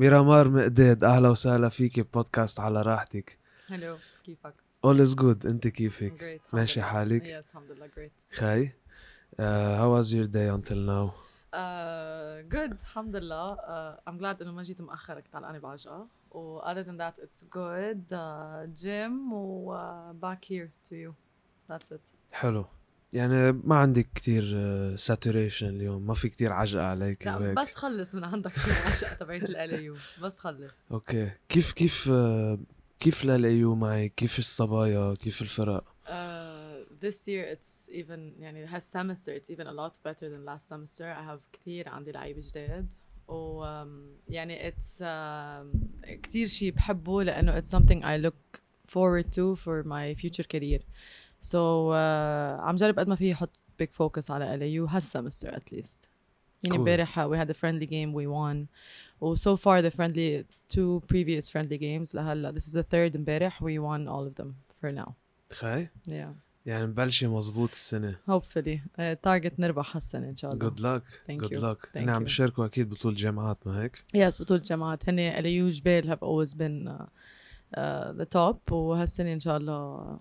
ميرامار مقداد، اهلا وسهلا فيكي ببودكاست على راحتك. هلو، كيفك؟ all is good. انت كيفك؟ ماشي حالك؟ yes الحمد لله. great. خاي how was your day until now? good الحمد لله. I'm glad انه ما جيت مأخر، كنت علقانة بعجقة. و other than that it's good. gym و back here to you, that's it. حلو، يعني ما عندك كتير saturation اليوم، ما في كتير عجقة عليك. لا بس خلص من عندك كتير عجقة تبعت ال LAU، بس خلص. اوكي، كيف ال LAU معي؟ كيف الصبايا؟ كيف الفرق؟ this year it's even يعني هالسمستر it's even a lot better than last semester. I have كتير عندي لعيبة جداد، و يعني it's كتير شي بحبه لأنه it's something I look forward to for my future career. So عم جرب قد ما فيه حط big focus على LAU هالسمستر at least. يعني امبارح we had a friendly game, we won. و so far the friendly two previous friendly games لهلا this is the third امبارح, we won all of them for now. خاي؟ yeah. يعني مبلشي مظبوط السنة. hopefully target نربح هالسنة إن شاء الله. good luck. thank good you. luck. أنا عم بشاركوا أكيد بطول جامعات ما هيك؟ yes بطول جامعات. هني LAU جبال have always been the top, وهالسنة إن شاء الله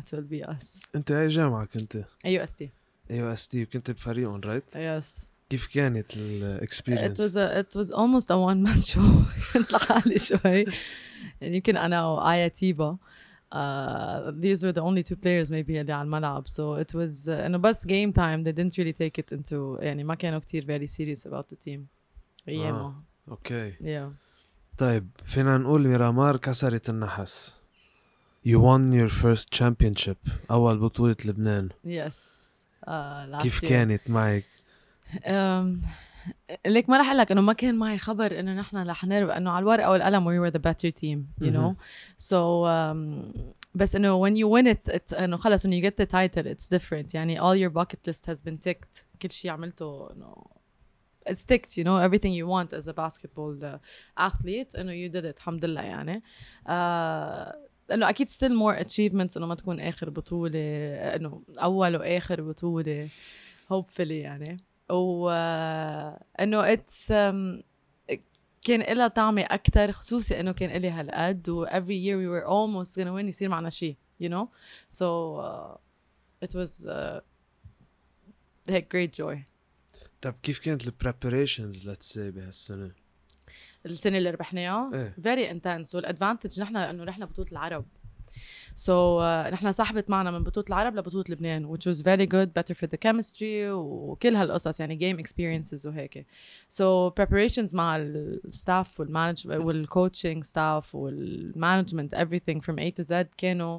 it will be us. أنت أي جامعة كنت؟ AUST. وكنت بفريقهم right? yes. كيف كانت الإكسبيرينس؟ it was almost a one man show. كنت لحالي شوي. يمكن أنا وآية تيبا. These were the only two players maybe اللي على الملعب, so it was إنه بس game time. They didn't really take it into يعني ما كانوا كتير very serious about the team. أيامه. okay. yeah. طيب فينا نقول ميرامار كسرت النحس. you won your first championship. أول بطولة لبنان. yes. كيف كانت معك؟ لك ما رح أقول لك إنه ما كان معي خبر إنه نحن رح نربح، إنه على الورقة والقلم we were the better team, you know. so بس إنه when you win it إنه خلاص when you get the title it's different. يعني all your bucket list has been ticked. كل شيء عملته إنه it's ticked, you know, everything you want as a basketball athlete إنه you did it الحمد لله. يعني إنه أكيد still more achievements إنه ما تكون آخر بطولة، إنه أول وآخر بطولة hopefully يعني. و انه كان لها طعمه اكثر، خصوصي انه كان لي هالقد. و every year we were almost gonna win. يصير معنا شيء you know, so it was a great joy. طب كيف كانت ال preparations let's say بهالسنه؟ السنه اللي ربحناها إيه؟ very intense. والادفانتج نحن انه رحنا بطوله العرب, so نحن صاحبت معنا من بطولة العرب لبطولة لبنان, which was very good, better for the chemistry وكل هالقصص يعني game experiences وهيك. so preparations مع ال staff والمانجمنت والcoaching staff والmanagement everything from A to Z كانوا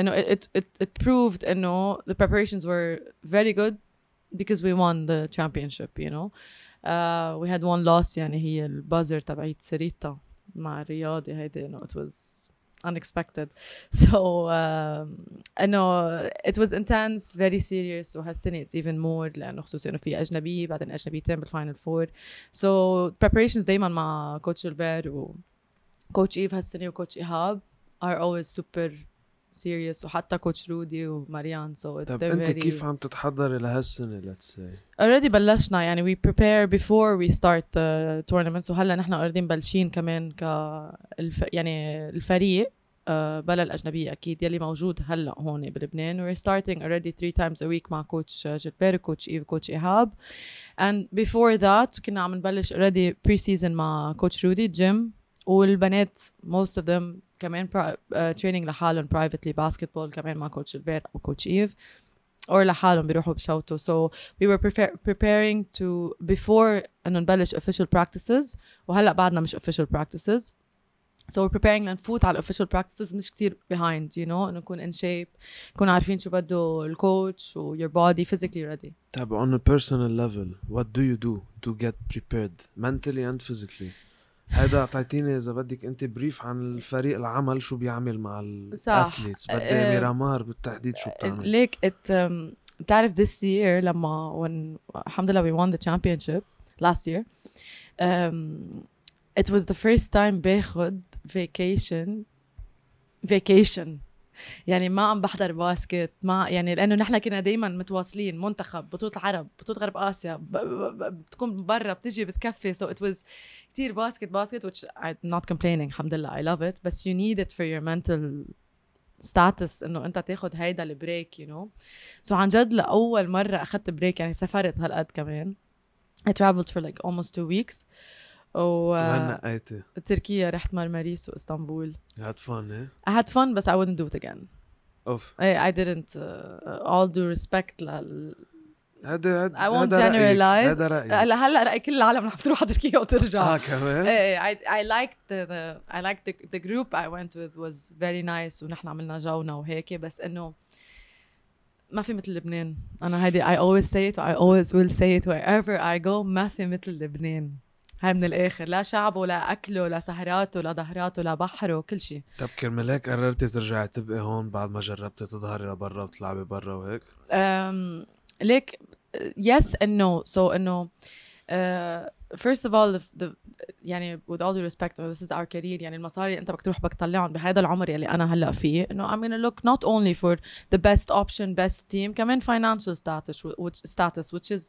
إنه it proved إنه the preparations were very good because we won the championship, you know. we had one loss يعني هي البازر تبعيت سريتا مع الرياضي هيدي, إنه it was unexpected. so انه it was intense, very serious. وهالسنه it's even more لانه خصوصا انه في اجنبي بعدين اجنبيتين بالفاينل فور. so preparations دائما مع كوتش ألبير وكوتش إيف هالسنه وكوتش إيهاب are always super serious, وحتى كوتش رودي وماريان. so طب انت كيف عم تتحضر لهالسنه let's say؟ already بلشنا يعني we prepare before we start the tournaments. وهلا نحن already مبلشين كمان يعني الفريق بلا الأجنبية أكيد يلي موجود هلأ هون بلبنان. we're starting already 3 times a week مع كوتش جيلبير كوتش إيف كوتش إيهاب. and before that كنا عم نبلش already pre-season مع كوتش رودي جيم. والبنات most of them كمان training لحالهم privately basketball كمان مع كوتش جيلبير أو كوتش إيف, أو لحالهم بيروحوا بشوتوا. so we were preparing to before أنه نبلش official practices. وهلأ بعدنا مش official practices, so we're preparing لنفوت على official practices مش كتير behind, you know. إنه نكون in shape, نكون عارفين شو بده الكوتش و your body physically ready. طب on a personal level what do you do to get prepared mentally and physically؟ هذا أعطيتيني إذا بدك أنت بريف عن الفريق العمل شو بيعمل مع الأثليتس. بدي ميرامار بالتحديد شو بتعمل. ليك بتعرف this year لما الحمد لله we won the championship last year, it was the first time باخد vacation يعني ما عم بحضر باسكت ما يعني، لانه نحن كنا دائما متواصلين منتخب، بطوله العرب، بطوله غرب اسيا، بتكون برا بتجي بتكفي. سو ات واز كثير باسكت which I'm not complaining الحمد لله I love it, بس you need it for your mental status انه انت تاخذ هيدا البريك you know. سو عن جد لاول مره اخذت بريك يعني، سافرت هالقد كمان I traveled for like almost 2 weeks. وين نقيتي؟ تركيا، رحت مرمريس واسطنبول. You had fun, eh? I had fun, but I wouldn't do it again. Oof. I didn't. All due respect لل... I won't generalize. هذا رأيك. هلا رأي كل العالم رح تروح على تركيا وترجع. كمان. I liked the group I went with was very nice ونحن عملنا جونا وهيك، بس إنه ما في مثل لبنان. أنا هيدي I always say it, I always will say it wherever I go. ما في مثل لبنان. هاي من الآخر، لا شعبه، لا أكله، لا سهراته، لا ظهراته، لا بحره، كل شيء. طب كرمال هيك قررتي ترجعي تبقي هون بعد ما جربتي تظهري لبرا وتلعبي برا وهيك؟ ليك yes and no. So إنه first of all the يعني with all due respect this is our career يعني المصاري أنت بدك تروح بدك تطلعهم بهذا العمر يلي أنا هلا فيه، إنه I'm gonna look not only for the best option, best team, كمان financial status which is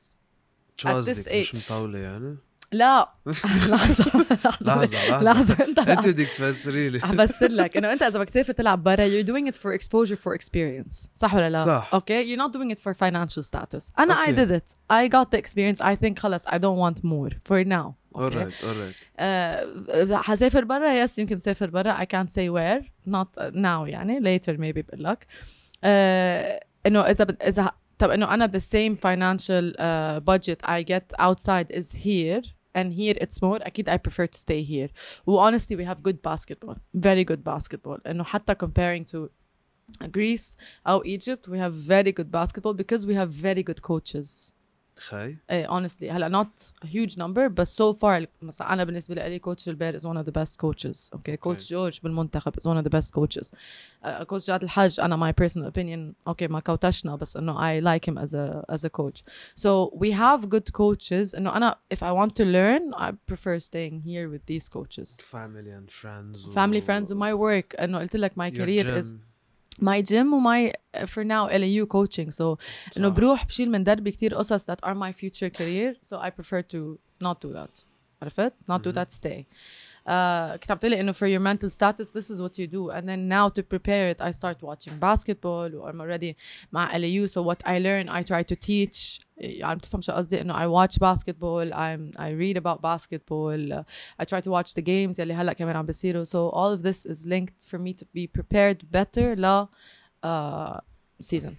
at this age. مش مطاولة يعني؟ لا لحظة انت بدك تفسري لي. هفسر لك انه انت اذا بدك تسافر تلعب برا you're doing it for exposure for experience صح ولا لا؟ صح. Okay you're not doing it for financial status. انا okay. I did it, I got the experience, I think خلص I don't want more for now. Okay. All right. هسافر برا yes يمكن سافر برا I can't say where not now يعني later maybe بقول لك انه اذا طب إنه أنا the same financial budget I get outside is here and here it's more أكيد I prefer to stay here. Well, honestly we have good basketball, very good basketball. إنه حتى comparing to Greece or Egypt we have very good basketball because we have very good coaches. خي. Honestly هلا not a huge number but so far مثلا أنا بالنسبة لي coach Albert is one of the best coaches. Okay, coach George بالمنتخب is one of the best coaches. Coach Jad El Hajj أنا my personal opinion okay ما كوتشنا بس إنه I like him as a coach. So we have good coaches إنه أنا if I want to learn I prefer staying here with these coaches. Family and friends. Family friends and my work إنه قلت لك my career gym. Is my gym and my for now LAU coaching so انه بروح بشيل من دربي كتير قصص that are my future career so I prefer to not do that عرفت not do that stay كتبت لي انه for your mental status this is what you do and then now to prepare it I start watching basketball or I'm already مع LAU so what I learn I try to teach عم تفهم شو قصدي انه I watch basketball I read about basketball I try to watch the games يلي هلا كمان عم بيصيروا so all of this is linked for me to be prepared better لا season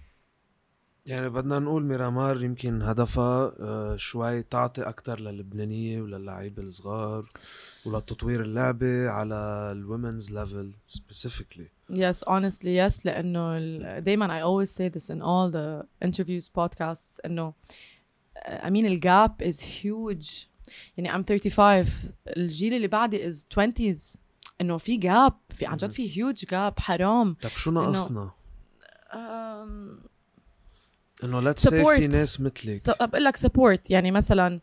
يعني بدنا نقول ميرامار يمكن هدفها شوي تعطي أكتر للبنانية وللعيبة الصغار ولتطوير اللعبة على الومنز ليفل specifically. Yes, honestly yes لأنه دايما I always say this in all the interviews podcasts إنه I mean the gap is huge يعني I'm 35 الجيل اللي بعدي is 20s إنه في gap في عن جد في huge gap حرام. طب شو ناقصنا؟ انه let's say في ناس مثلك بقول لك support يعني مثلا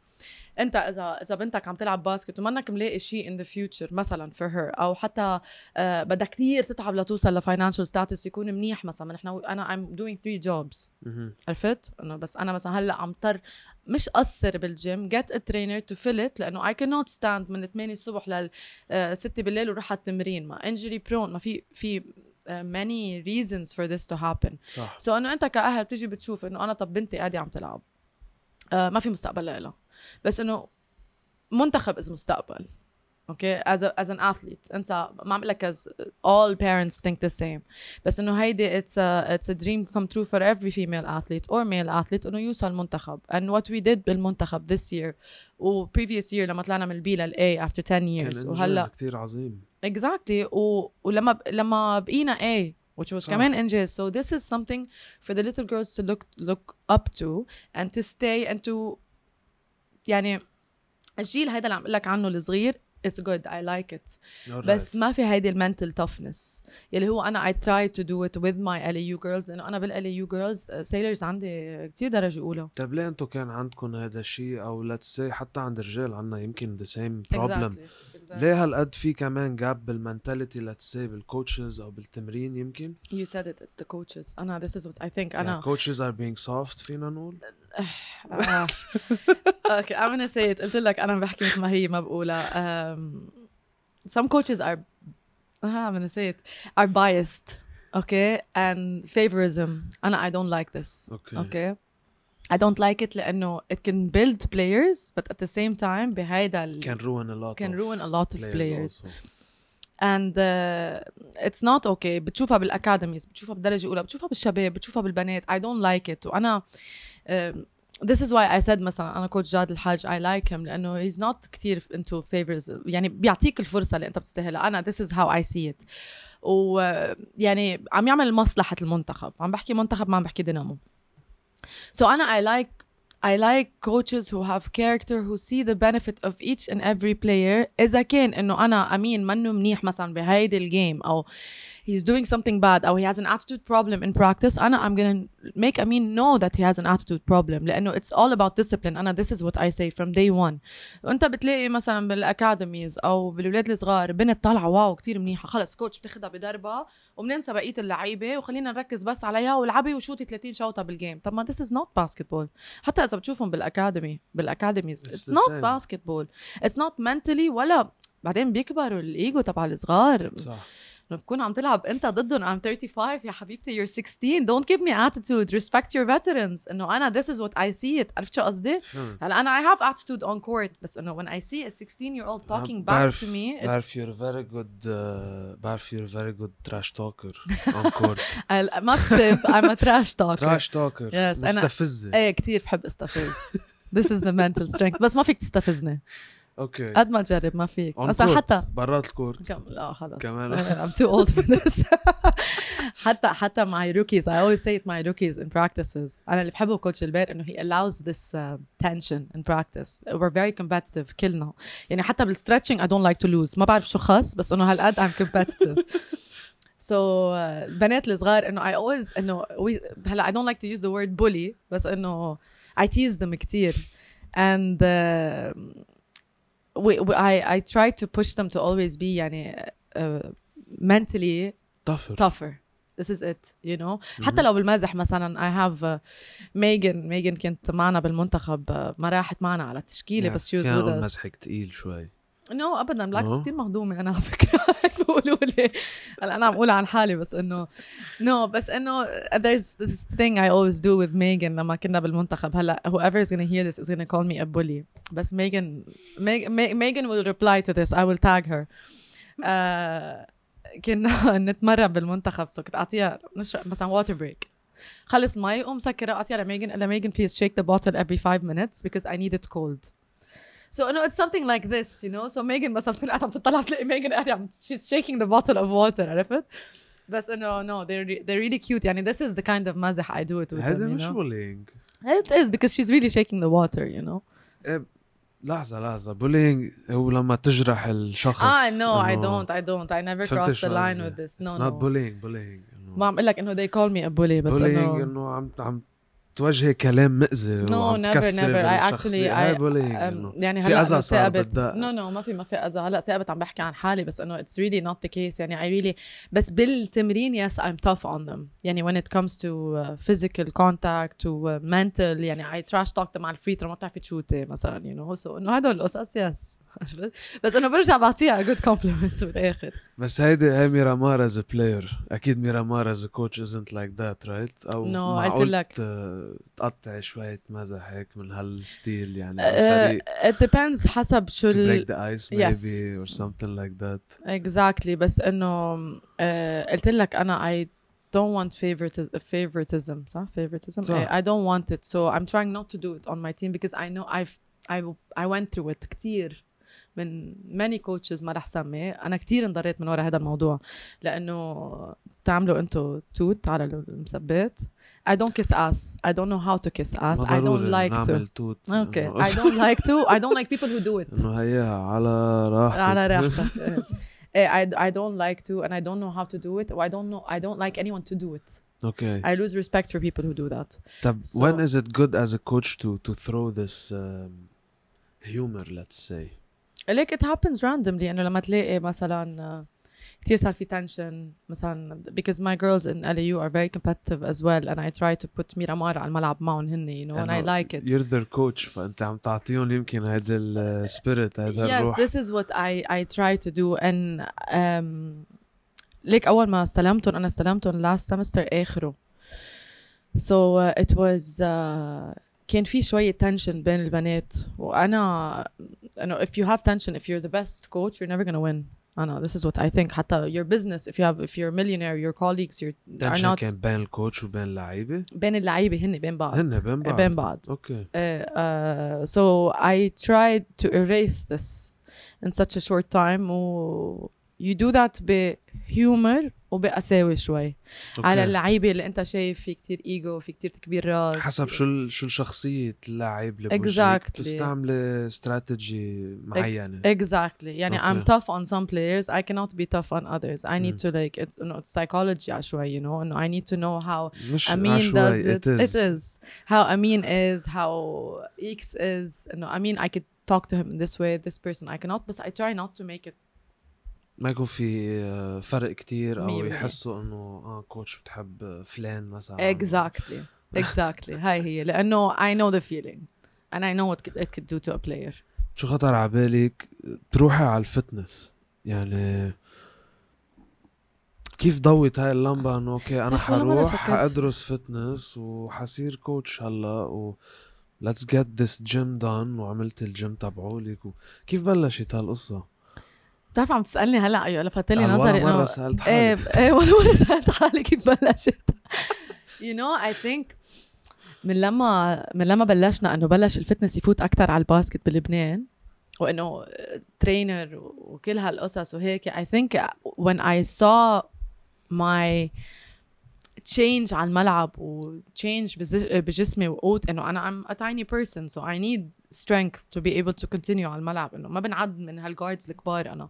انت اذا بنتك عم تلعب باسكت ومنك ملاقي شيء in the future مثلا for her او حتى بدها كثير تتعب لتوصل لفاينانشال ستاتس يكون منيح مثلا نحن انا I'm doing 3 jobs عرفت انه بس انا مثلا هلا عم اضطر مش قصر بالجيم get a trainer to fill it لانه I cannot stand من 8 الصبح لل 6 بالليل وروح على التمرين ما injury prone ما في many reasons for this to happen. صح. So إنه أنت كأهل بتيجي بتشوف إنه أنا طب بنتي قاعدة عم تلعب ما في مستقبل لها بس إنه منتخب is مستقبل. Okay as an athlete أنت ما عم لك as all parents think the same بس إنه هيدي it's a dream come true for every female athlete or male athlete إنه يوصل منتخب and what we did بالمنتخب this year و previous year لما طلعنا من البي للA after 10 years وهلا كتير عظيم. Exactly ولما بقينا A which was كمان انجاز so this is something for the little girls to look up to and to stay and to يعني الجيل هيدا اللي عم قلك عنه الصغير it's good I like it right. بس ما في هيدي mental toughness يلي هو أنا I try to do it with my LAU girls لأنه أنا بال LAU girls sailors عندي كتير درجة أولى. طب ليه أنتو كان عندكم هذا الشيء أو let's say حتى عند الرجال عنا يمكن the same problem exactly. ليه هالقد في كمان جاب بالمنتاليتي لتسي بالكوتشز او بالتمرين؟ يمكن you said it, it's the coaches. انا this is what I think. انا coaches are being soft فينا نقول. Okay, I'm gonna say it. قلت لك انا بحكي مثل ما هي ما بقولها. Some coaches are I'm gonna say it are biased. Okay, and favorism. I don't like this. Okay. I don't like it لأنه it can build players, but at the same time, can ruin a lot of players. Also. And it's not okay. بتشوفها بالأكاديميز, بتشوفها بالدرجة الأولى, بتشوفها بالشباب, بتشوفها بالبنات. I don't like it. وأنا this is why I said مثلا أنا كوتش جاد الحاج I like him لأنه he's not كتير into favors. يعني بيعطيك الفرصة اللي أنت بتستاهلها. أنا this is how I see it. ويعني عم يعمل مصلحة المنتخب. عم بحكي منتخب ما عم بحكي دينامو. So Anna, I like coaches who have character, who see the benefit of each and every player. إذا كان إنه أنا أمين منه منيح مثلاً بهيدا الجيم أو he's doing something bad أو he has an attitude problem in practice, أنا I'm gonna make Amin know that he has an attitude problem لأنه it's all about discipline. أنا this is what I say from day one. وأنت بتلاقي مثلاً بالأكاديميز أو بالولاد الصغار بنت طالعة واو كتير منيحة, خلص كوتش بتاخدها بدربها وبننسى بقية اللعيبة وخلينا نركز بس عليها ولعبي وشوتي 30 شوطة بالجيم. طب ما this is not basketball. حتى إذا بتشوفهم بالأكاديميز it's not same. Basketball. It's not mentally ولا بعدين بيكبروا الإيجو تبع الصغار. صح. بكون عم تلعب انت ضدهم. I'm 35 يا حبيبتي, you're 16, don't give me attitude, respect your veterans. انه انا this is what I see it. عرفت شو قصدي؟ هلا انا I have attitude on court, بس انه when I see a 16-year-old talking back to me, بعرف you're very good trash talker on court. ما بحسب I'm a trash talker. trash talker. Yes, مستفزة. ايه كتير بحب استفز. This is the mental strength. بس ما فيك تستفزني. اوكي قد ما تجرب ما فيك اصلا حتى برات الكورت. لا خلص I'm too old for this. حتى my rookies, I always say it, my rookies in practices, انا اللي بحبه كوتش البير انه he allows this tension in practice. We're very competitive كلنا, يعني حتى بالستريتشنج I don't like to lose. ما بعرف شو خاص بس انه هالقد I'm competitive. So البنات الصغار انه I always انه هلا I don't like to use the word bully, بس انه I tease them كتير. And I try to push them to always be يعني mentally tougher. This is it, you know. حتى لو بالمزح مثلا I have Megan كانت معنا بالمنتخب, ما راحت معنا على التشكيلة بس she was with us. كان مزحك تقيل شوي. No أبدا, بالعكس كتير مخدومة أنا على فكرة. بقولوا لي أنا عم أقول عن حالي بس إنه no, بس إنه there's this thing I always do with Megan لما كنا بالمنتخب. هلا whoever is gonna hear this is gonna call me a bully, بس Megan will reply to this. I will tag her. كنا نتمرن بالمنتخب, so كنت أعطيها نشرب مثلا water break, خلص مي ومسكرة أعطيها لميغن please shake the bottle every 5 minutes because I need it cold. So no, it's something like this, you know. So Megan مثلا كل قاعدة عم تطلع تلاقي Megan قاعدة she's shaking the bottle of water, عرفت؟ بس إنه no, they're really cute. يعني this is the kind of مزح I do it with. هذا مش bullying. It is because she's really shaking the water, you know. لحظة bullying هو لما تجرح الشخص. No, I don't. I never cross the line with this. No, it's not bullying. ما عم قلك إنه they call me a bully, بس إنه. إنه عم توجه كلام مأزي. No, never. I actually في أذى صار بدأ. No, ما في أذى. هلا سأبت عم بحكي عن حالي بس إنه it's really not the case. يعني I really بس بالتمرين yes I'm tough on them. يعني when it comes to physical contact to mental, يعني I trash talk them على free throw ما تعرفي تشوتي مثلا, you know. So إنه هذول القصص yes. بس إنه برجع بعطيها a good compliment بالآخر. بس هاي ميرامار as a player, أكيد ميرامار as a coach isn't like that, right? أو no, قلت تقطع شوية مزح هيك من هالستيل يعني الفريق. It depends حسب شو. To break the ice maybe or something like that. Exactly, بس إنه قلت لك أنا I don't want favoritism, صح? Favoritism. I don't want it, so I'm trying not to do it on my team because I know I went through it كتير. من many coaches ما رح سمي, أنا كتير انضريت من وراء هذا الموضوع لأنه تعملوا أنتو توت على المثبت. I don't kiss ass. I don't know how to kiss ass. I don't like to. Okay. I don't like to. I don't like people who do it. على راحتك. I don't like to and I don't know how to do it. I don't like anyone to do it. Okay. I lose respect for people who do that. So, when is it good as a coach to throw this humor, let's say? ليك ات هابنز راندوملي، انه لما تلاقي مثلا كثير صار في تنشن مثلا because my girls in LAU are very competitive as well and I try to put ميرامار على الملعب معهم هن you know and I like it. You're their coach فانت عم تعطيهم يمكن هذا السبيريت هذا الروح. Yes this is what I try to do and ليك اول ما استلمتهم انا استلمتهم last semester اخره so it was كان في شوية تنشن بين البنات وانا انه if you have tension if you're the best coach you're never gonna win. أنا this is what I think حتى your business if you have if you're a millionaire your colleagues you're are not كان بين الكوتش وبين اللعيبة بين اللعيبة هن بين بعض بين بعض okay so I tried to erase this in such a short time و you do that بهيومر وبقساوي شوي okay. على اللعيبة اللي أنت شايف في كتير إيجو في كتير تكبير راس حسب شو شخصية اللاعب اللي بوجهك تستعمل استراتيجي معينة exactly يعني okay. I'm tough on some players I cannot be tough on others I need to like it's no it's psychology عشوائي you know and I need to know how Amin does it it is how Amin is how X is you know I mean I could talk to him in this way this person I cannot but I try not to make it ما يكون في فرق كتير أو يحسوا إنه كوتش بتحب فلان مثلاً. Exactly هاي هي لأنه I know the feeling and I know what it could do to a player. شو خطر عبالك تروحي على الفتنس يعني كيف ضويت هاي اللمبة إنه أوكي أنا حروح أدرس فتنس وحصير كوتش هلا و let's get this gym done وعملت الجيم تبعولك كيف بلشت هالقصة؟ بتعرف عم تسألني هلأ أيوة لفتلي نظري مرة سألت حالي مرة سألت حالي كيف بلشت you know I think من لما بلشنا أنه بلش الفتنس يفوت أكتر على الباسكت بلبنان وأنه ترينر وكل هالقصص وهيك I think when I saw my change على الملعب و change بجسمي وقوت أنه أنا I'm a tiny person so I need strength to be able to continue على الملعب إنه ما بنعد من هالجاردز الكبار أنا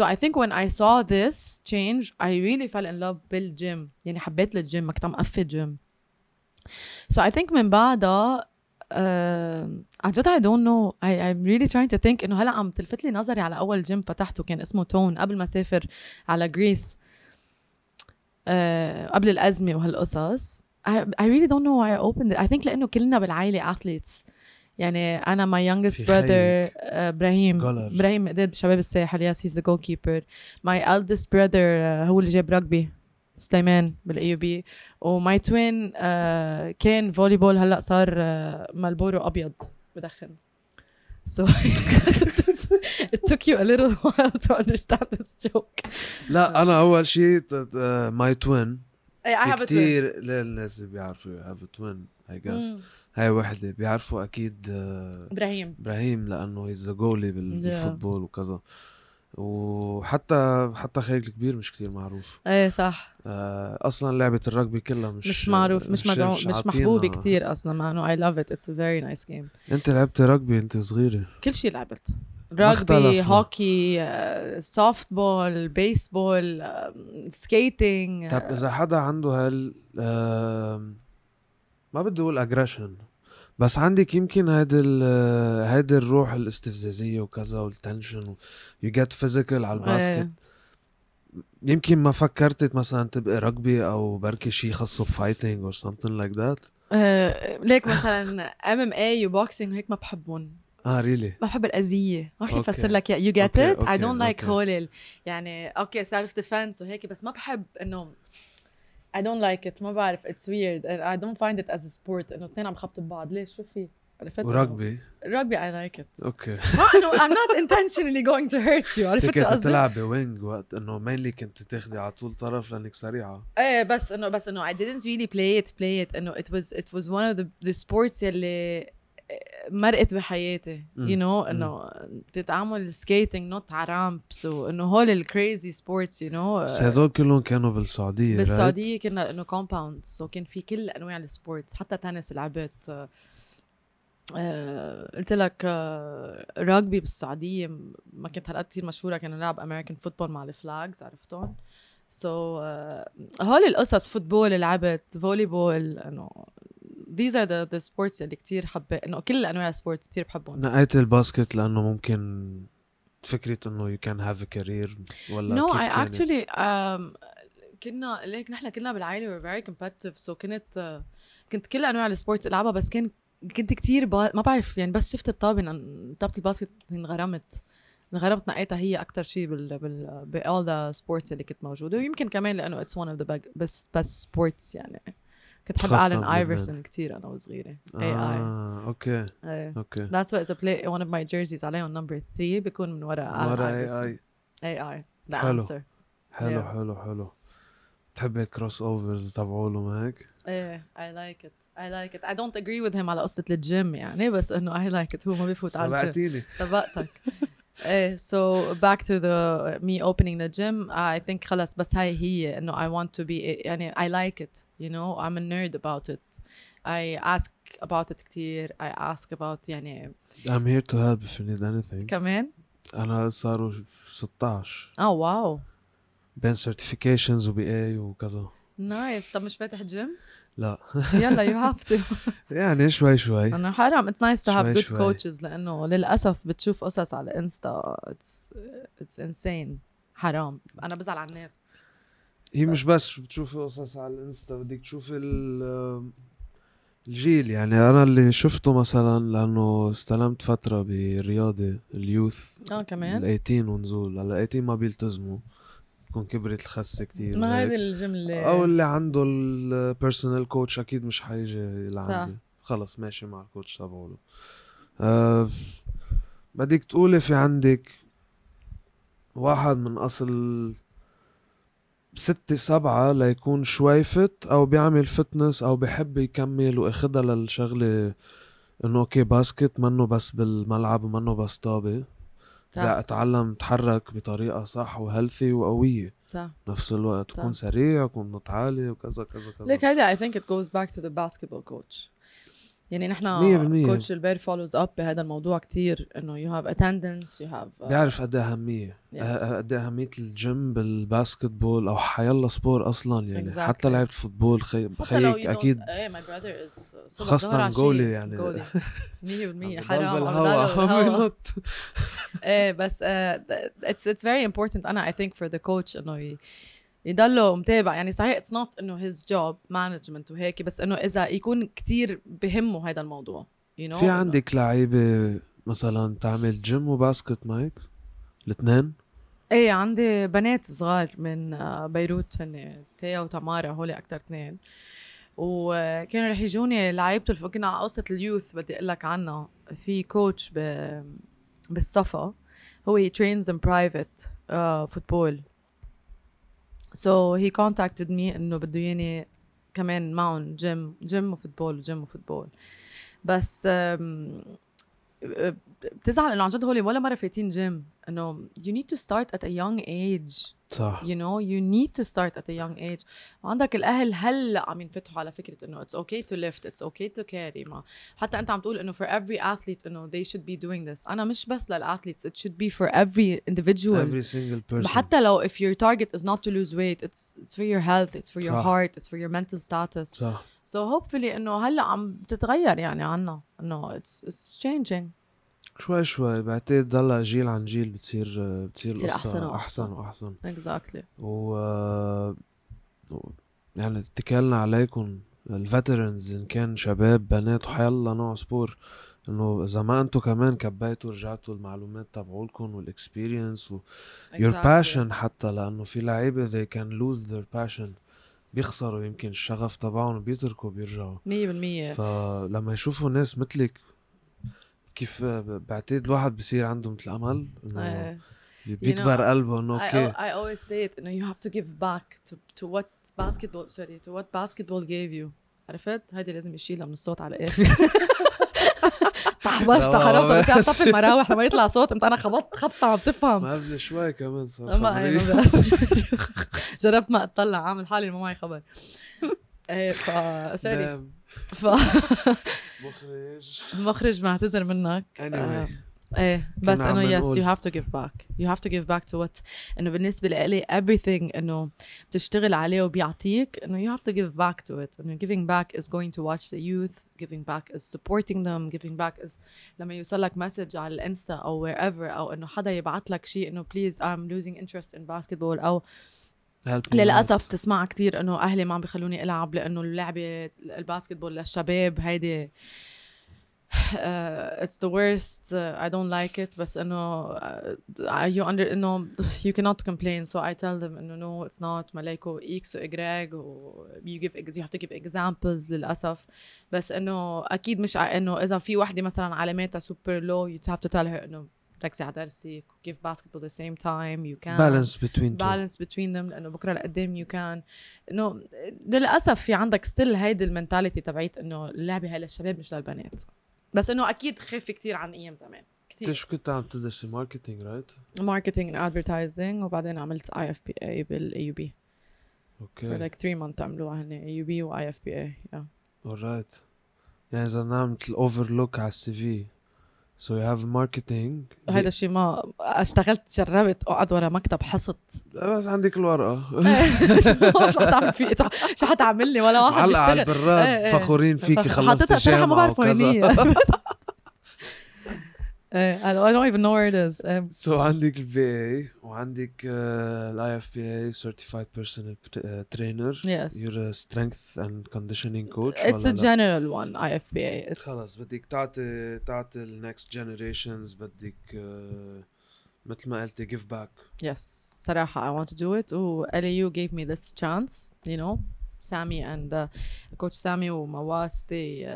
so I think when I saw this change I really fell in love بالجيم يعني حبيت للجيم ما كنت عم أقفي الجيم so I think من بعدها I don't know I'm really trying to think إنه هلا عم تلفت لي نظري على أول جيم فتحته كان اسمه تون قبل ما سافر على غريس قبل الأزمة وهالقصص I really don't know why I opened it I think لأنه كلنا بالعائلة athletes يعني أنا my youngest brother Brahim قدد بشباب الساحل yes he's the goalkeeper my eldest brother هو اللي جاب رجبي سليمان بالAUB و my twin كان فوليبول هلأ صار ملبوره أبيض بدخن so it took you a little while to understand this joke لا أنا أول شيء my twin في كتير للناس اللي بيعرفوا I have a twin I guess هاي وحده بيعرفوا اكيد ابراهيم لانه هيز جولي بالفوتبول وكذا وحتى خيك الكبير مش كتير معروف ايه صح اصلا لعبه الرجبي كلها مش معروف مش محبوبه كتير اصلا مع انه I love it it's a very nice game انت لعبت رجبي انت صغيره كل شيء لعبت رجبي هوكي سوفت بول بيسبول سكيتنج طب اذا حدا عنده هال ما بدي اقول اجريشن بس عندك يمكن هيدا الروح الاستفزازيه وكذا والتنشن يو جيت فيزيكال على الباسكت يمكن ما فكرتت مثلا تبقى رجبي او بركي شيء خاصه بفايتنج اور سمثين لايك ذات ليك مثلا MMA وبوكسينج وهيك ما بحبهم ريلي ما بحب الاذيه ما بحب افسر لك يو جيت ات اي دونت لايك هول يعني اوكي سيلف ديفنس وهيك بس ما بحب انه I don't like it ما بعرف it's weird and I don't find it as a sport إنه اثنين عم خبطوا ببعض ليش شو في رجبي I like it okay no I'm not intentionally going to hurt you عرفت شو قصدي تلعب بوينج وقت إنه mainly كنت تاخدي على طول طرف لأنك سريعة إيه بس إنه I didn't really play it إنه it was one of the sports اللي مرقت بحياتي you know إنه تتعامل skating not على رامبس وإنه هول الكريزي سبورتس you know هذول كلهم كانوا بالسعودية كنا إنه compounds وكان في كل أنواع السبورتس حتى تنس لعبت قلت لك رجبي بالسعودية ما كانت هالقد كتير مشهورة كنا نلعب أمريكان فوتبول مع الفلاجز عرفتون so هول القصص فوتبول لعبت فوليبول إنه These are the sports اللي كتير حبة إنه كل أنواع sports كتير بحبهم. نقيت الباسكت لأنه ممكن فكرت انه you can have a career ولا no, كيف I كانت؟ actually كنا ليك نحن كلنا بالعائله we were very competitive so كنت كل انواع السبورتس العبها بس كنت كثير ما بعرف يعني بس شفت طابه الباسكت انغرمت نقيتها هي اكثر شيء بال all the sports اللي كنت موجوده ويمكن كمان لانه it's one of the best sports يعني كنت حب ألين آيفرسون كتير أنا وصغيرة. AI. أوكي. أوكي. That's why I play one of my jerseys عليه number 3 بيكون من وراء ألين آيفرسون. AI. The answer. حلو حلو حلو. تحب الكروس أوفرز تبعولهم هيك؟ إيه. I like it. I don't agree with him على قصة الجيم يعني بس إنه I like it هو ما بيفوت على الجيم. سبقتيني. سبقتك. إيه. So back to the me opening the gym. I think خلاص بس هاي هي إنه I want to be يعني I like it. You know, I'm a nerd about it. I ask about it كتير. I ask about يعني. I'm here to help if you need anything. كمان. أنا صاروا 16. Oh wow. بين certifications و BA وكذا. Nice. طب مش فاتح جيم؟ لا. يلا you have to. يعني شوي. أنا حرام. It's nice to have good coaches لأنه للأسف بتشوف قصص على إنستا. It's insane. حرام. أنا بزعل على الناس. هي مش بس بتشوفي قصص على الانستا بدك تشوفي الجيل يعني انا اللي شفته مثلا لانه استلمت فتره بالرياضه اليوث كمان ال18 ونزول على 18 ما بيلتزموا بكون كبرت الخسه كتير ما هذا الجمله او اللي عنده البيرسونال كوتش اكيد مش حيجي لعندي خلص ماشي مع الكوتش تبعه بدك تقولي في عندك واحد من اصل 6-7 ليكون شوي فت او بيعمل فتنس او بحب يكمل واخدها للشغله انه اوكي باسكت منه بس بالملعب ومنه بس طابه لا اتعلم اتحرك بطريقه صح وهيلثي وقويه نفس الوقت تكون سريع وكون عالي وكذا كذا كذا لك هذا I think it goes back to the basketball coach يعني نحن كوتش البير فولوز اب بهذا الموضوع كتير انه you have attendance you have بيعرف قد ايه اهميه قد ايه اهميه الجيم بالباسكتبول او حيلا سبور اصلا يعني exactly. حتى لعبه فوتبول خيك اكيد خاصه جولي يعني 100% حرام والله بس it's very important انا I think for the coach انه يضلوا متابع يعني صحيح it's not إنه his job management وهيك بس إنه إذا يكون كتير بهمه هذا الموضوع you know في عندك لعيبة مثلاً تعمل جيم وباسكت مايك الاثنين إيه عندي بنات صغار من بيروت هن تيا وتمارا هولي أكتر 2 وكانوا رح يجوني لعيبة كنا على قصة اليوث بدي أقول لك عنها في كوتش بالصفا هو trains in private فوتبول So he contacted me إنه بده ياني كمان معهم جيم وفوتبول بس بتزعل إنه عن جد هولي ولا مرة فاتين جيم إنه you need to start at a young age صح. You know you need to start at a young age وعندك الأهل هلأ عم ينفتحوا على فكرة إنه it's okay to lift it's okay to carry ما حتى أنت عم تقول إنه for every athlete إنه they should be doing this أنا مش بس للathletes it should be for every individual every single person حتى لو if your target is not to lose weight it's for your health it's for your صح. Heart it's for your mental status صح. So hopefully إنه هلأ عم تتغير يعني عنا إنه it's changing شوي بعتقد ضل جيل عن جيل بتصير القصة أحسن exactly يعني اتكلنا عليكم الفاترنز إن كان شباب بنات وحيلا نوع سبور إنه إذا ما أنتوا كمان كبيتوا رجعتوا المعلومات تبعولكم والإكسبيرينس your passion حتى لأنه في لعيبة they can lose their passion بيخسروا يمكن الشغف تبعهم وبيتركوا بيرجعوا 100% فلما يشوفوا ناس مثلك كيف بعتقد الواحد بصير عنده مثل أمل إنه بيكبر قلبه إنه أوكي I always say it إنه you have to give back to what basketball gave you عرفت هيدا لازم يشيلها من الصوت على الآخر طحبش تحرص بس عم طفي المراوح لما يطلع صوت أنا خبطة عم تفهم ما بدي شوي كمان صار ما جربت ما أطلع عامل حالي ما معي خبر إيه فسوري مخرج معتذر منك anyway. ايه بس انه yes you have to give back to what انه بالنسبه لي everything انه بتشتغل عليه وبيعطيك انه you have to give back to it. انه giving back is going to watch the youth, giving back is supporting them, giving back is لما يوصل لك مسج على الانستا او wherever او انه حدا يبعث لك شيء انه please I'm losing interest in basketball او للأسف تسمع كتير انه اهلي ما عم بيخلوني العب لانه اللعبه الباسكتبول للشباب هيدي it's the worst, I don't like it, بس انه انه you cannot complain, so I tell them انه no it's not, ملايكو اكس واجراج و you have to give examples للأسف. بس انه اكيد مش انه اذا في وحده مثلا علاماتها super low you have to tell her انه ركزي على درسك و give basketball the same time you can balance between them لأنه بكرة لقدام you can. إنه للأسف في عندك still هيدي المنتاليتي تبعيت إنه اللعبة هاي للشباب مش للبنات. بس إنه أكيد خف كتير عن أيام زمان كتير. أنت شو كنت عم تدرسي marketing right؟ marketing and advertising وبعدين عملت IFPA بالAUB. Okay. For like 3 months عملوها هني AUB و IFPA. Yeah. Alright. يعني إذا نعمت overlook على الCV. So you have marketing. هذا الشيء ما اشتغلت جربت اقعد ورا مكتب حصد. بس عندك الورقة. شو هتعمل فيه؟ شو هتعمل لي ولا واحد بيشتغل. على البراد فخورين فيكي خلصتي الجامعة. ما بعرف وين هي. I don't even know where it is. So عندك BA وعندك IFBA certified personal trainer. Yes. You're a strength and conditioning coach. It's a general one, IFBA. خلاص بدك تعطي the next generations, بدك مثل ما قلتي give back. Yes. صراحة I want to do it. LAU gave me this chance, you know, Sammy and Coach Sammy ومواس they.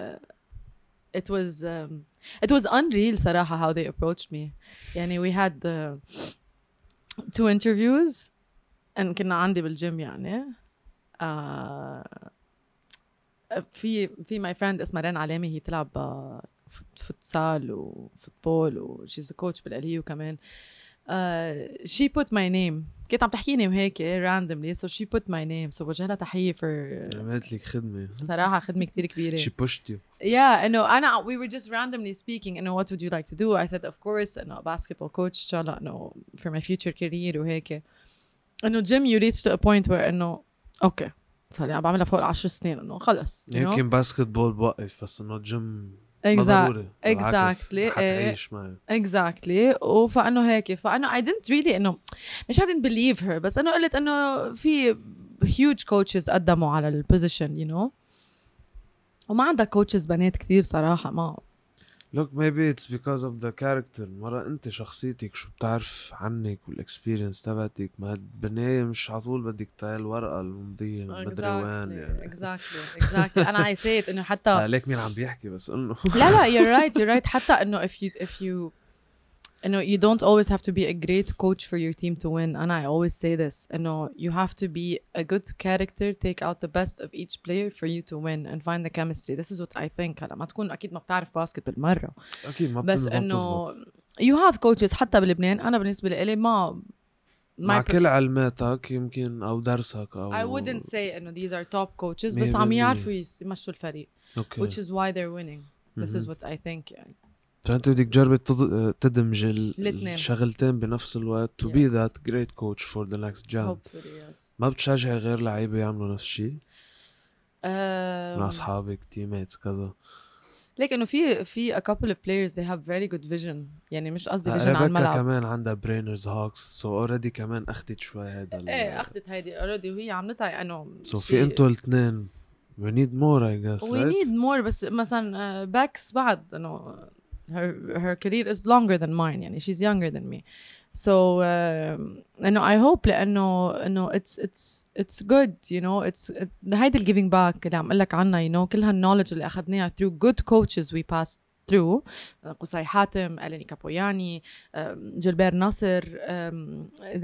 It was unreal صراحة how they approached me. يعني we had 2 interviews and كنا عندي بالجيم يعني في my friend اسمها علامي هي تلعب فوتسال وفوتبول و she's a coach بالLAU كمان. She put my name. كنت عم تحكيني وهيك randomly so she put my name so وجه لها تحية for عملت لك خدمة صراحة خدمة كتير كبيرة. She pushed you. Yeah أنا we were just randomly speaking and what would you like to do. I said of course a basketball coach إن شاء الله for my future career وهيك. إنه Jim you reached to a point where إنه okay صار عم بعملها فوق 10 سنين إنه خلص يمكن باسكتبول بوقف بس إنه Jim exactly exactly وفانه هيك فانه I didn't really انه مش I didn't believe her بس انه قلت انه في huge coaches قدموا على البوزيشن you know وما عندها coaches بنات كتير صراحة. ما look maybe it's because of the character. مرة انت شخصيتك شو بتعرف عنك والاكسبيرينس تبعتك ما البناية مش عطول بدك تايل ورقة الممضية المدروان يعني. exactly انا عايزت انه حتى ليك مين عم بيحكي بس انه لا you're right حتى انه if you انه you don't always have to be a great coach for your team to win and I always say this انه you have to be a good character take out the best of each player for you to win and find the chemistry. This is what I think. هلا ما تكون اكيد ما بتعرف باسكت بالمره اكيد ما بس انه you have coaches حتى بلبنان. انا بالنسبه لي ما مع كل علماتك يمكن او درسك او I wouldn't say انه these are top coaches بس عم يعرفوا يمشوا الفريق okay. which is why they're winning. This is what I think يعني. فأنت بدك تجرب تدمج الشغلتين بنفس الوقت to be that great coach for the next job. ما بتشجع غير لعيبة يعملوا نفس الشيء مع أصحابك teammates كذا لكن إنه في a couple of players they have very good vision يعني مش قصدي vision على الملعب. كمان عندها brainers hawks so already كمان أخذت شوي هذا أخذت هيدي already وهي عملتها إنه so في أنتوا الاثنين we need more I guess we right? need more بس مثلا backs بعد إنه her career is longer than mine يعني she's younger than me so and I hope لأنه it's good you know it's هيدا giving back اللي عم قلك عنها you know كل هالknowledge اللي أخذناها through good coaches we passed through قصي حاتم ألين كابوياني جلبير ناصر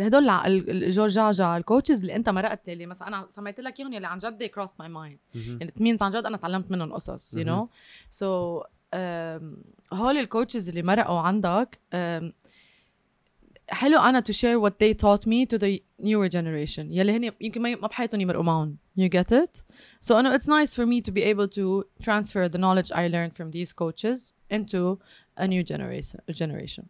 هدول جورج جعجع الكوتشز اللي أنت مرقت اللي مثلا أنا سميت لك يهون اللي عن جد they crossed my mind يعني means عن جد أنا تعلمت منهم قصص you know so هول الكوتشز اللي مرقوا عندك حلو أنا to share what they taught me to the newer generation يلي هني يمكن ما بحياتهم يمرقوا معهم. You get it? So no, it's nice for me to be able to transfer the knowledge I learned from these coaches into a new generation.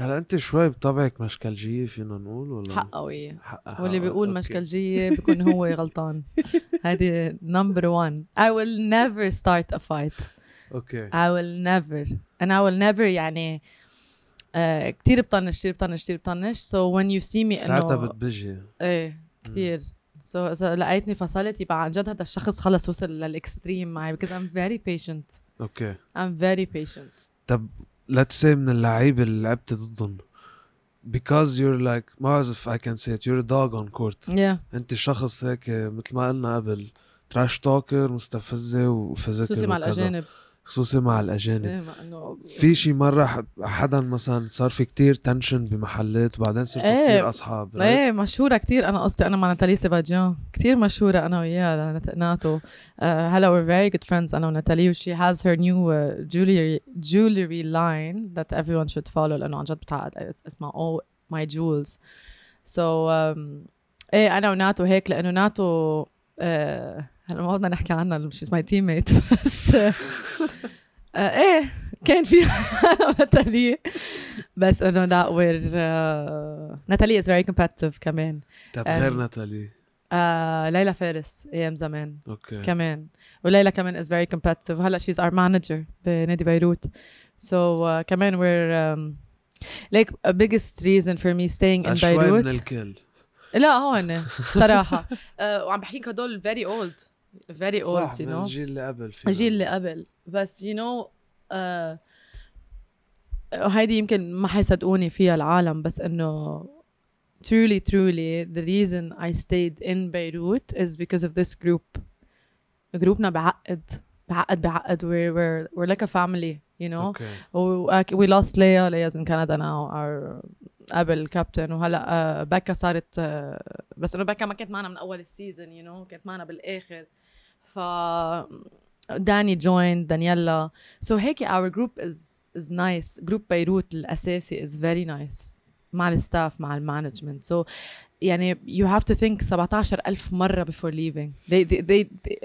هلا أنت شوي بطبعك مشكلجية فينا نقول ولا؟ حق قوية. واللي بيقول أوكي. مشكلجية بيكون هو غلطان. هذه number one. I will never start a fight. Okay. I will never. And I will never يعني كتير بطنش. So when you see me ساعتها بتبجي. إيه كتير. So إذا لقيتني فصلت يبقى عن جد هذا الشخص خلص وصل للإكستريم معي because I'm very patient. Okay. I'm very patient. طب let's say من اللعيبة اللي لعبت ضدهم because you're like ما if I can say it you're a dog on court. Yeah. أنت شخص هيك مثل ما قلنا قبل trash talker مستفزة وفزة. خصوصي مع الأجانب. في شي مرة حدا مثلا صار في كتير تنشن بمحلات وبعدين صرت كتير أصحاب. ايه مشهورة كتير. أنا قصدي أنا مع ناتالي سبايديان كتير مشهورة أنا وياها ناتو. هلا we're very good friends أنا وناتالي. She has her new jewelry line that everyone should follow لأنه عن جد بتعقد اسمها all my jewels. So ايه أنا وناتو هيك لأنه ناتو هلا ما بدنا نحكي عنها مش ماي تيم ميت بس ايه كان في ناتالي بس انه لا وير ناتالي از فيري كومبيتيتيف كمان. طب غير ناتالي ليلى فارس ايام زمان كمان وليلى كمان از فيري كومبيتيتيف. هلا شيز اور مانجر بنادي بيروت. سو كمان وير لايك ا بيجست ريزن فور مي ستاينج ان بيروت. لا هون صراحه وعم بحكيك هدول فيري اولد very old you know الجيل اللي قبل بس you know هيدي يمكن ما حيصدقوني فيها العالم بس انه truly the reason I stayed in Beirut is because of this group. جروبنا بعقد we're like a family you know. Okay. We lost Leia in Canada now our قبل كابتن وهلا بكا صارت بس انه بكا ما كانت معنا من اول السيزون you know كانت معنا بالاخر. ف داني joined دانييلا so هيك our group is nice. group بيروت الاساسي is very nice مع الستاف مع المانجمنت. so يعني you have to think 17,000 مره before leaving. they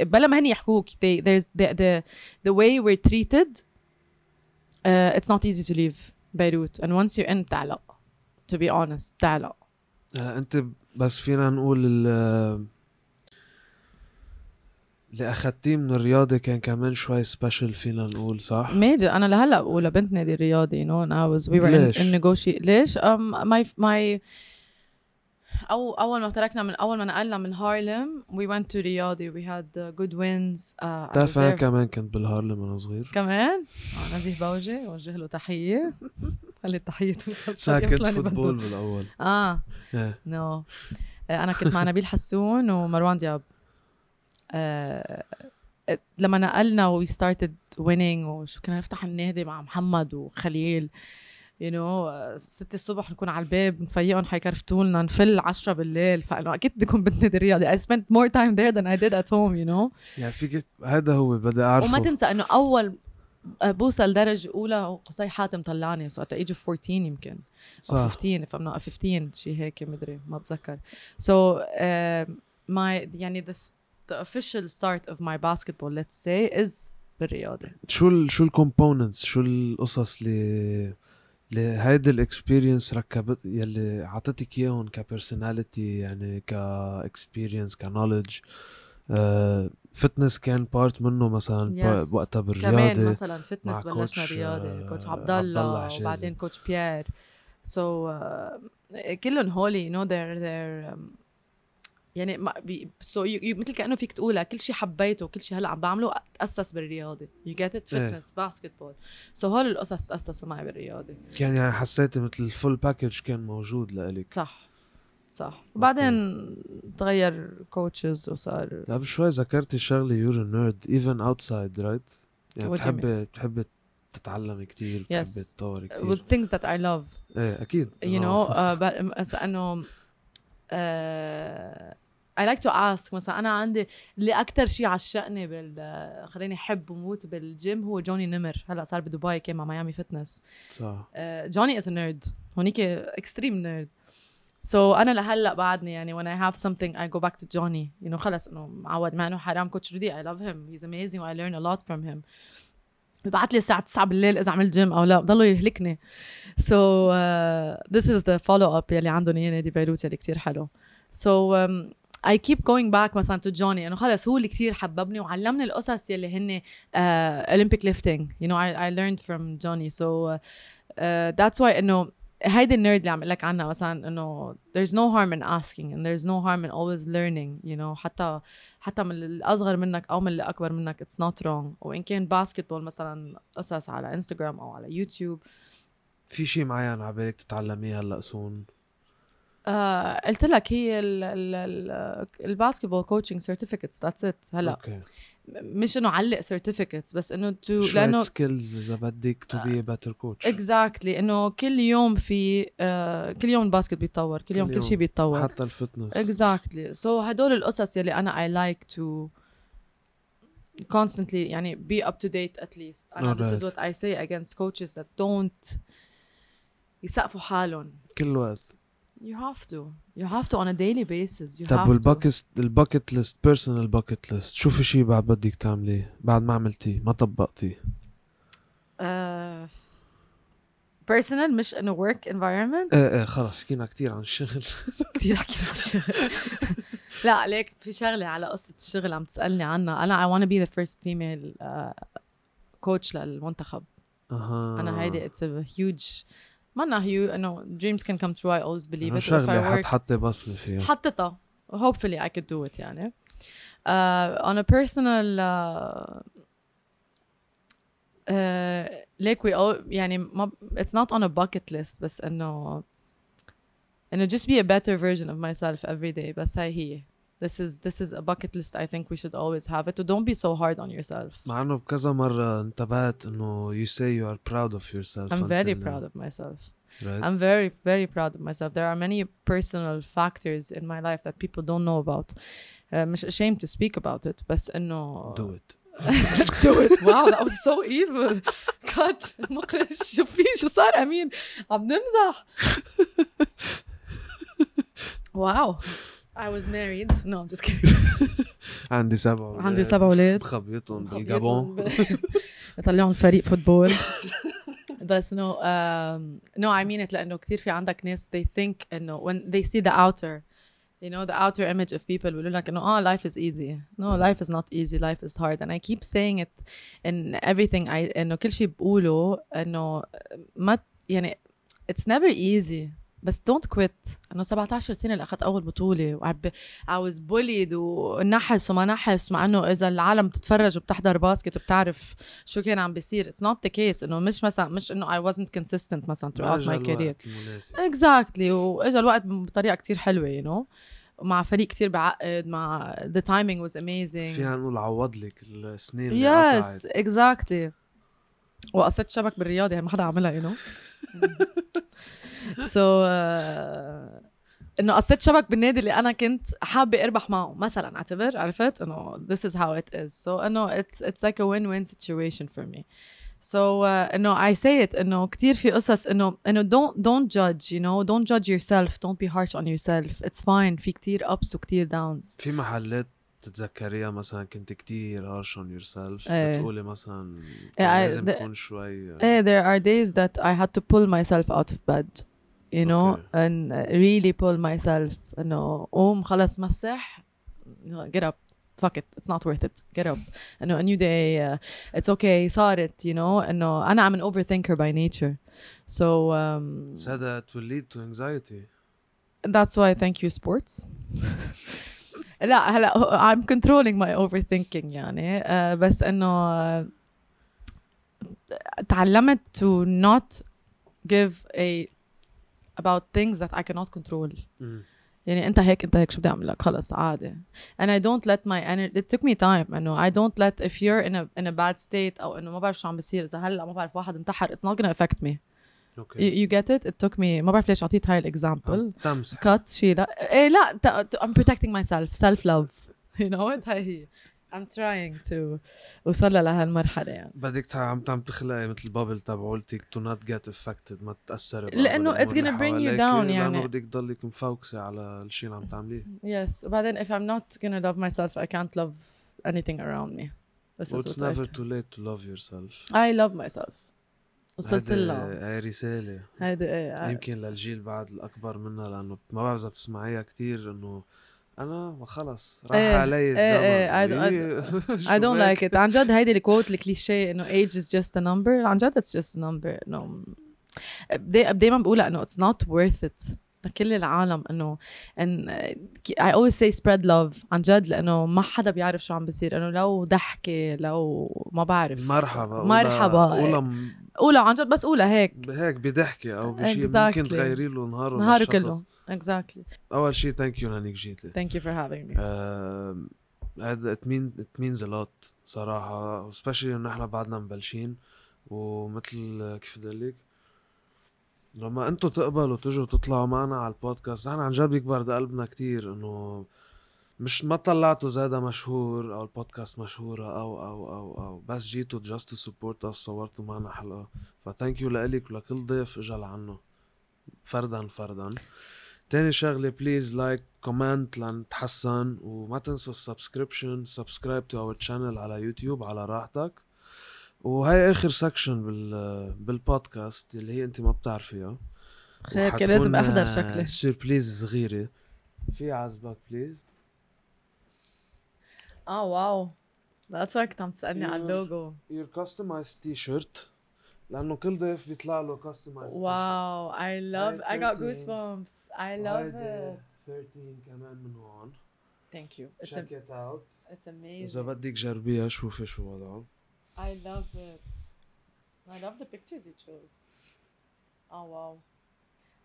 بلا ما هن يحكوك the way we're treated it's not easy to leave بيروت and once you're in بتعلق to be honest تعلق. انت بس فينا نقول اللي اخذتيه من الرياضه كان كمان شوي سبيشال فينا نقول صح. ميجي انا لهلا بقول بنت نادي الرياضي you know and I was we were in negotiate. ليش my اول ما تركنا من اول ما نقلنا من هارلم we went to رياضي we had good wins. تعرف كمان كنت بالهارلم وانا صغير كمان. نزيه بوجه وجه له تحيه. خلي التحيه توصل. ساكت فوتبول بالاول نو انا كنت مع نبيل حسون ومروان دياب. لما نقلنا وي ستارتد وينينج وشو كنا نفتح النادي مع محمد وخليل you know 6 الصبح نكون على الباب نفيقهم حيكرفتولنا نفل 10 بالليل. فانه اكيد بدكم بالنادي الرياضي. I spent more time there than I did at home you know. يعني فيك هذا هو بدي اعرفه. وما تنسى انه اول بوصل درجه اولى قصي حاتم طلعني صوت ايج 14 يمكن او 15 فمنا 15 شيء هيك مدري ما بتذكر. so my يعني the official start of my basketball let's say is بالرياضه. شو الكومبوننتس شو القصص اللي لهيدا الاكسبيرينس ركبت يلي عطتك اياهم كبرسوناليتي يعني كاكسبيرينس كنولج. فتنس كان بارت منه مثلا وقتها بالرياضه كمان مثلا فتنس بلشنا رياضه كوتش عبدالله وبعدين كوتش بيير. سو كلهم هولي you know they're يعني so you مثل كأنه فيك تقولها كل شيء حبيته كل شيء هلا عم بعمله تأسس بالرياضة. you get it fitness basketball so هول القصص تأسسوا معي بالرياضة. يعني حسيت مثل الفول باكج كان موجود لألك. صح. وبعدين تغير كوتشز وصار. لا بشوي ذكرت الشغلة يور نيرد even outside right يعني بتحب تتعلم كتير بتحب تطور كتير with things that I love. إيه أكيد you know. بس إنه I like to ask مثلا أنا عندي اللي أكتر شيء عشقني خليني أحب وموت بالجيم هو جوني نمر. هلأ صار بدبي كان مع ميامي فيتنس. صح. جوني is a nerd. هونيك extreme nerd. So أنا لهلأ بعدني يعني when I have something I go back to Johnny. You know خلص إنه معود مع إنه حرام Coach Rudy I love him. He's amazing and I learn a lot from him. ببعت لي الساعة 9 بالليل إذا عملت جيم أو لا بضلوا يهلكني. So this is the follow up يلي عندهم إياه نادي بيروت يلي كتير حلو. So I keep going back مثلا to Johnny إنه خلص هو اللي كتير حببني وعلمني القصص يلي هن Olympic lifting. You know I learned from Johnny. So that's why إنه هيدا النيرد اللي عم اقول لك عنها مثلا انه there's no harm in asking and there's no harm in always learning you know حتى من الاصغر منك او من الاكبر منك it's not wrong. وان كان باسكتبول مثلا قصص على انستغرام او على يوتيوب. في شيء معين على بالك تتعلميه هلا سون؟ قلت لك هي الباسكتبول كوتشنج سيرتيفيكتس ذاتس ات. هلا مش انه علق سيرتيفيكتس بس انه تو لانه سكيلز اذا بدك تو بي باتر كوتش. اكزاكتلي انه كل يوم في كل يوم الباسكت بيتطور كل يوم كل شيء بيتطور حتى الفتنس. اكزاكتلي سو هدول القصص يلي انا اي لايك تو constantly يعني بي اب تو ديت ات ليست. انا this is what I say against coaches that don't يسقفوا حالهم كل الوقت. You have to on a daily basis. طب الباكت ليست personal bucket list شو في شيء بعد بدك تعمليه بعد ما عملتيه ما طبقتيه؟ personal مش in a work environment. خلاص حكينا كتير عن الشغل. كتير حكينا عن الشغل. لا ليك في شغلة على قصة الشغل عم تسألني عنها. أنا I want to be the first female coach للمنتخب. أنا هيدي it's a huge مانا هيو انه dreams can come true I always believe it. شغلة حطي بصمة فيها حطتها hopefully I could do it يعني. On a personal like we all يعني ما it's not on a bucket list بس انه just be a better version of myself every day. بس هاي هي this is a bucket list I think we should always have it. Don't be so hard on yourself. مع انه بكذا مرة انتبهت انه you say you are proud of yourself. I'm very proud of myself. Right? I'm very very proud of myself. There are many personal factors in my life that people don't know about. مش ashamed to speak about it بس انه do it. Do it. Wow, that was so evil. God مخرج شو في شو صار امين عم نمزح. Wow. I was married. No, I'm just kidding. عندي سبع أولاد. بخبيتهم بالجابون. طلعوا فريق فوتبول. بس no, I mean it لأنه كتير في عندك ناس they think إنه when they see the outer, you know, the outer image of people بيقولوا لك إنه oh life is easy. No, life is not easy. Life is hard. And I keep saying it in everything. إنه كل شيء بقوله إنه ما يعني it's never easy. بس don't quit. أنه 17 سنة اللي أخذت أول بطولة I was bullied ونحس وما نحس مع أنه إذا العالم بتتفرج وبتحضر باسكت وبتعرف شو كان عم بيصير it's not the case. أنه مش أنه I wasn't consistent مثلا throughout my career. exactly. وإجا الوقت بطريقة كتير حلوة you know مع فريق كتير بعقد مع the timing was amazing. فيها نقول عوض لك السنين اللي قطعت. yes exactly. وقصت شبك بالرياضة يعني ما حدا عملها you know. سو انه قصيت شبك بالنادي اللي انا كنت حابه اربح معه مثلا اعتبر عرفت انه this is how it is. so انه it's like a win-win situation for me. so انه I say it انه كتير في قصص انه don't judge you know don't judge yourself don't be harsh on yourself it's fine. في كتير ups وكتير downs. في محلات تتذكريها مثلا كنت كتير harsh on yourself بتقولي مثلا لازم اكون شوي there are days that I had to pull myself out of bed you know okay. and really pull myself انه قوم خلص مسح get up fuck it it's not worth it get up انه a new day it's okay صارت you know انه انا I'm an overthinker by nature so that will lead to anxiety. that's why thank you sports. لا هلا I'm controlling my overthinking يعني بس انه تعلمت to not give a about things that I cannot control. يعني انت هيك شو بدي اعمل لك خلص عادي. and I don't let my energy it took me time انه I don't let if you're in a bad state او انه ما بعرف شو عم بصير اذا هلا ما بعرف واحد انتحر it's not gonna affect me. Okay. You get it? It took me. ما بعرف ليش عطيت هاي الإكزامبل. Cut شيء لا. إيه لا. I'm protecting myself. Self love. You know what? هاي هي. I'm trying to وصل لهالمرحلة يعني. بدك عم تخلقي مثل بابل تبعولتك to not get affected ما تتأثري. لأنه it's gonna bring you down يعني. لأنه بدك تضلك مفوكسة على الشيء اللي عم تعمليه. Yes. وبعدين if I'm not gonna love myself I can't love anything around me. Well, it's never too late to love yourself. I love myself. وصلت لها. هاي رسالة. هيدا ايه. يمكن للجيل بعد الأكبر منا لأنه ما بعرف إذا بتسمعيها كتير إنه أنا خلص راح علي الزمن. I don't like it. عن جد هيدي الكوت الكليشيه إنه age is just a number. عن جد it's just a number. إنه دايما بقولها إنه it's not worth it. لكل العالم إنه and I always say spread love عن جد لأنه ما حدا بيعرف شو عم بيصير إنه لو ضحكة لو ما بعرف مرحبا أولى عن جد بس أولى هيك بضحكة أو بشيء exactly. ممكن تغيري له نهاره كله exactly أول شيء thank you لأنك جيتي thank you for having me هذا it means a lot صراحة especially إنه إحنا بعدنا مبلشين ومثل كيف دليك لما انتو تقبلوا تجوا تطلعوا معنا على البودكاست نحن عن جد بيكبر ده قلبنا كتير انه مش ما طلعتوا زادا مشهور او البودكاست مشهورة او بس جيتوا just to support us صورتوا معنا حلقة فتانك يو لألك ولكل ضيف اجل عنه فردا تاني شغلة بليز لايك كومنت لنتحسن وما تنسوا السبسكريبشن سبسكرايب تو اور تشانل على يوتيوب على راحتك وهي اخر سكشن بالبودكاست اللي هي انت ما بتعرفيها خير كان لازم احضر شكله سيربريز صغيره في عزبك بليز واو ذاتس لايك عم تسالني على اللوجو يور كاستمايز تي شيرت لانه كل ضيف بيطلع له كاستمايز واو اي لاف اي جوت جوز بامبس اي لاف 13 كمان من هون ثانك يو تشيك ات اوت اتس اميزنج اذا بدك جربيها شوفي شو وضعها I love it. I love the pictures you chose. Oh wow.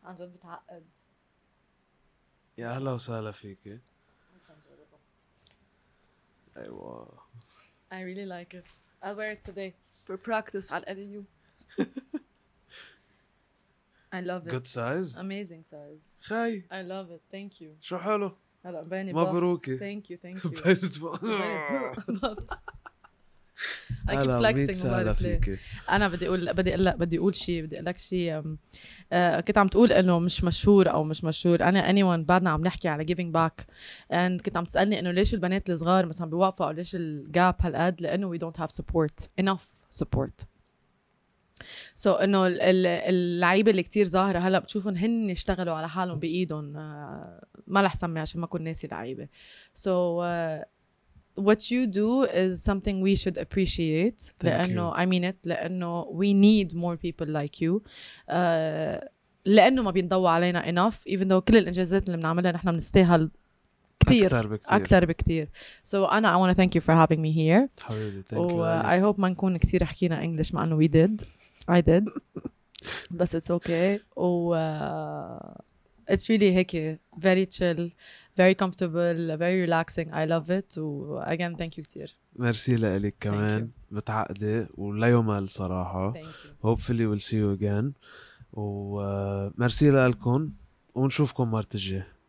عن جد بتعقد. يا أهلا وسهلا فيكي. أيوة. I really like it. I'll wear it today for practice على LAU. I love it. Good size. Amazing size. خاي. I love it. Thank you. شو حلو. هلا باني مبروكي. Thank you. أكيد فلكسينج مبارك أنا بدي أقول شيء كنت عم تقول إنه مش مشهور أنا anyone بعدنا عم نحكي على giving back and كنت عم تسألني إنه ليش البنات الصغار مثلا بيوقفوا أو ليش الجاب هالقد لأنه we don't have enough support so إنه اللعيبة اللي كتير ظاهرة هلا بتشوفهم هن يشتغلوا على حالهم بإيدهم ما رح سمي عشان ما أكون ناسي لعيبة so what you do is something we should appreciate لأنه I mean it لأنه we need more people like you لأنه ما بينضوى علينا enough even though كل الإنجازات اللي بنعملها نحن بنستاهل كتير أكتر بكتير so I want to thank you for having me here حبيبي thank you I hope ما نكون كتير حكينا English مع أنه I did بس it's okay it's really هيك very chill very comfortable very relaxing I love it again thank you كتير مرسي لك كمان بتعقدي ولا يمل صراحة hopefully we'll see you again ومرسي لكم ونشوفكم مرة الجاية